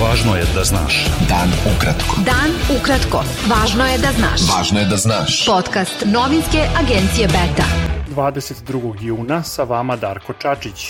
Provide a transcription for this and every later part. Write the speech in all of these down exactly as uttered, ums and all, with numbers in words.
Važno je da znaš. Dan ukratko. Dan ukratko. Važno je da znaš. Važno je da znaš. Podcast novinske agencije Beta. dvadeset drugog juna sa vama Darko Čačić.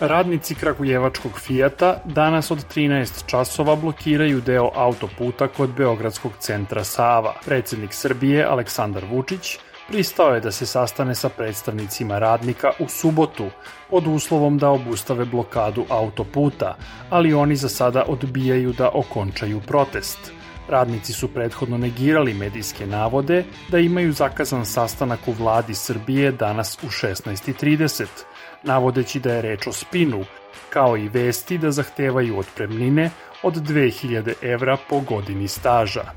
Radnici Krakujevačkog Fijata danas od trinaest časova blokiraju deo autoputa kod Beogradskog centra Sava. Predsednik Srbije Aleksandar Vučić pristao je da se sastane sa predstavnicima radnika u subotu, pod uslovom da obustave blokadu autoputa, ali oni za sada odbijaju da okončaju protest. Radnici su prethodno negirali medijske navode da imaju zakazan sastanak u vladi Srbije danas u šesnaest i trideset, navodeći da je reč o spinu, kao i vesti da zahtevaju otpremnine od dve hiljade evra po godini staža.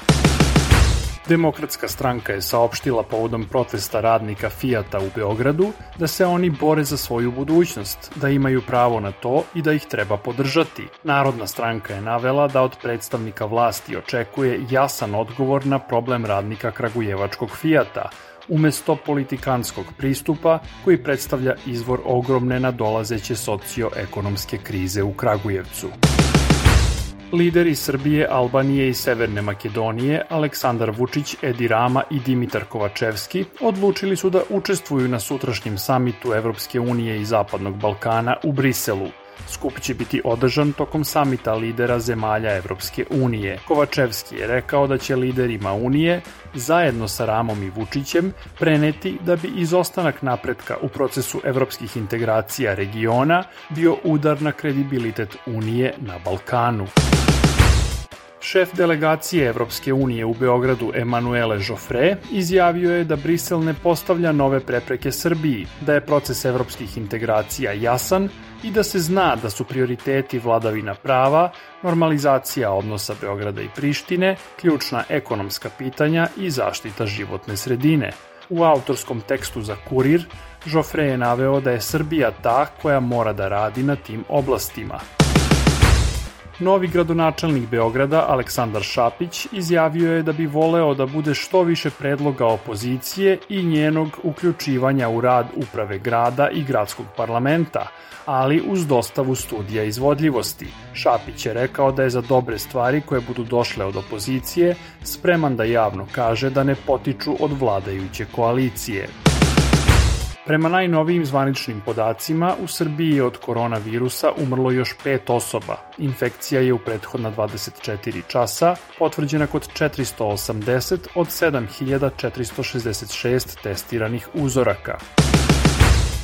Demokratska stranka je saopštila povodom protesta radnika Fijata u Beogradu da se oni bore za svoju budućnost, da imaju pravo na to i da ih treba podržati. Narodna stranka je navela da od predstavnika vlasti očekuje jasan odgovor na problem radnika Kragujevačkog Fijata, umesto politikanskog pristupa koji predstavlja izvor ogromne nadolazeće socioekonomske krize u Kragujevcu. Lideri Srbije, Albanije i Severne Makedonije, Aleksandar Vučić, Edi Rama i Dimitar Kovačevski, odlučili su da učestvuju na sutrašnjem samitu Evropske unije i Zapadnog Balkana u Briselu. Skup će biti održan tokom samita lidera zemalja Evropske unije. Kovačevski je rekao da će liderima Unije, zajedno sa Ramom i Vučićem, preneti da bi izostanak napretka u procesu evropskih integracija regiona bio udar na kredibilitet Unije na Balkanu. Šef delegacije Evropske unije u Beogradu Emanuele Joffre izjavio je da Brisel ne postavlja nove prepreke Srbiji, da je proces evropskih integracija jasan i da se zna da su prioriteti vladavina prava, normalizacija odnosa Beograda i Prištine, ključna ekonomska pitanja i zaštita životne sredine. U autorskom tekstu za Kurir, Joffre je naveo da je Srbija ta koja mora da radi na tim oblastima. Novi gradonačelnik Beograda, Aleksandar Šapić, izjavio je da bi voleo da bude što više predloga opozicije i njenog uključivanja u rad uprave grada i gradskog parlamenta, ali uz dostavu studija izvodljivosti. Šapić je rekao da je za dobre stvari koje budu došle od opozicije spreman da javno kaže da ne potiču od vladajuće koalicije. Prema najnovijim zvaničnim podacima, u Srbiji je od koronavirusa umrlo još pet osoba. Infekcija je u prethodna dvadeset četiri časa potvrđena kod četiristo osamdeset od sedam hiljada četiristo šezdeset šest testiranih uzoraka.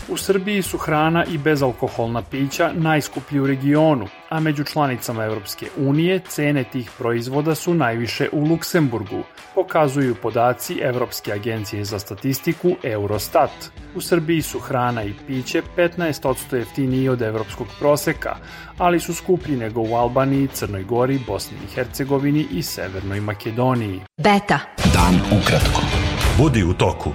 U Srbiji su hrana i bezalkoholna pića najskuplji u regionu, a među članicama Evropske unije cene tih proizvoda su najviše u Luksemburgu, pokazuju podaci Evropske agencije za statistiku Eurostat. U Srbiji su hrana i piće petnaest posto jeftiniji od evropskog proseka, ali su skuplji nego u Albaniji, Crnoj Gori, Bosni i Hercegovini i Severnoj Makedoniji. Beta. Dan ukratko. Budi u toku.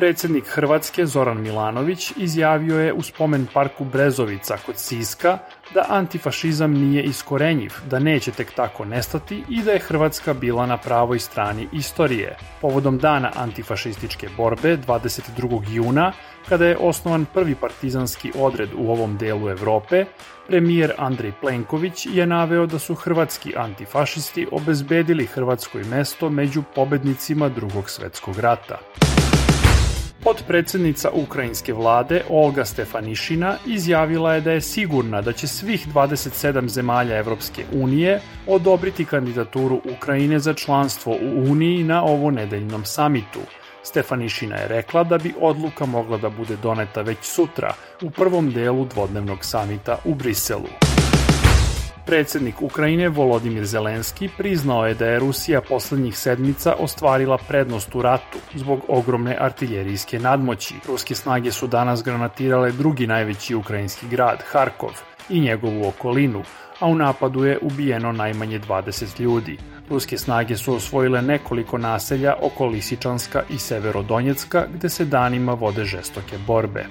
Predsednik Hrvatske Zoran Milanović izjavio je u spomen parku Brezovica kod Siska da antifašizam nije iskorenjiv, da neće tek tako nestati i da je Hrvatska bila na pravoj strani istorije. Povodom dana antifašističke borbe dvadeset drugog juna, kada je osnovan prvi partizanski odred u ovom delu Evrope, premijer Andrej Plenković je naveo da su hrvatski antifašisti obezbedili Hrvatskoj mesto među pobednicima Drugog svetskog rata. Potpredsednica ukrajinske vlade Olga Stefanišina izjavila je da je sigurna da će svih dvadeset sedam zemalja Evropske unije odobriti kandidaturu Ukrajine za članstvo u Uniji na ovonedeljnom samitu. Stefanišina je rekla da bi odluka mogla da bude doneta već sutra u prvom delu dvodnevnog samita u Briselu. Predsednik Ukrajine Volodimir Zelenski priznao je da je Rusija poslednjih sedmica ostvarila prednost u ratu zbog ogromne artiljerijske nadmoći. Ruske snage su danas granatirale drugi najveći ukrajinski grad, Harkov, i njegovu okolinu, a u napadu je ubijeno najmanje dvadeset ljudi. Ruske snage su osvojile nekoliko naselja oko Lisičanska i Severodonjecka, gde se danima vode žestoke borbe.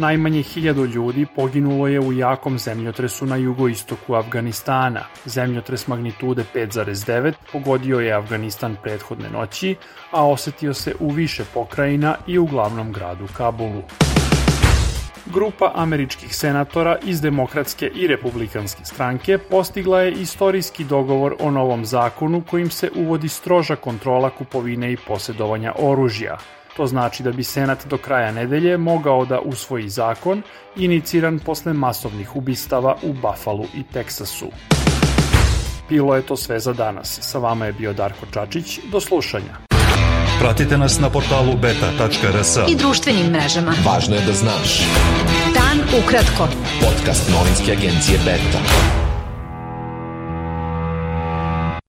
Najmanje hiljadu ljudi poginulo je u jakom zemljotresu na jugoistoku Avganistana. Zemljotres magnitude pet zarez devet pogodio je Avganistan prethodne noći, a osetio se u više pokrajina i u glavnom gradu Kabulu. grupa američkih senatora iz Demokratske i Republikanske stranke postigla je istorijski dogovor o novom zakonu kojim se uvodi stroža kontrola kupovine i posjedovanja oružja. To znači da bi Senat do kraja nedelje mogao da usvoji zakon iniciran posle masovnih ubistava u Buffalu i Teksasu. Bilo je to sve za danas. Sa vama je bio Darko Čačić. Do slušanja. Pratite nas na portalu beta tačka er es i društvenim mrežama. Važno je da znaš. Dan ukratko. Podcast novinske agencije Beta.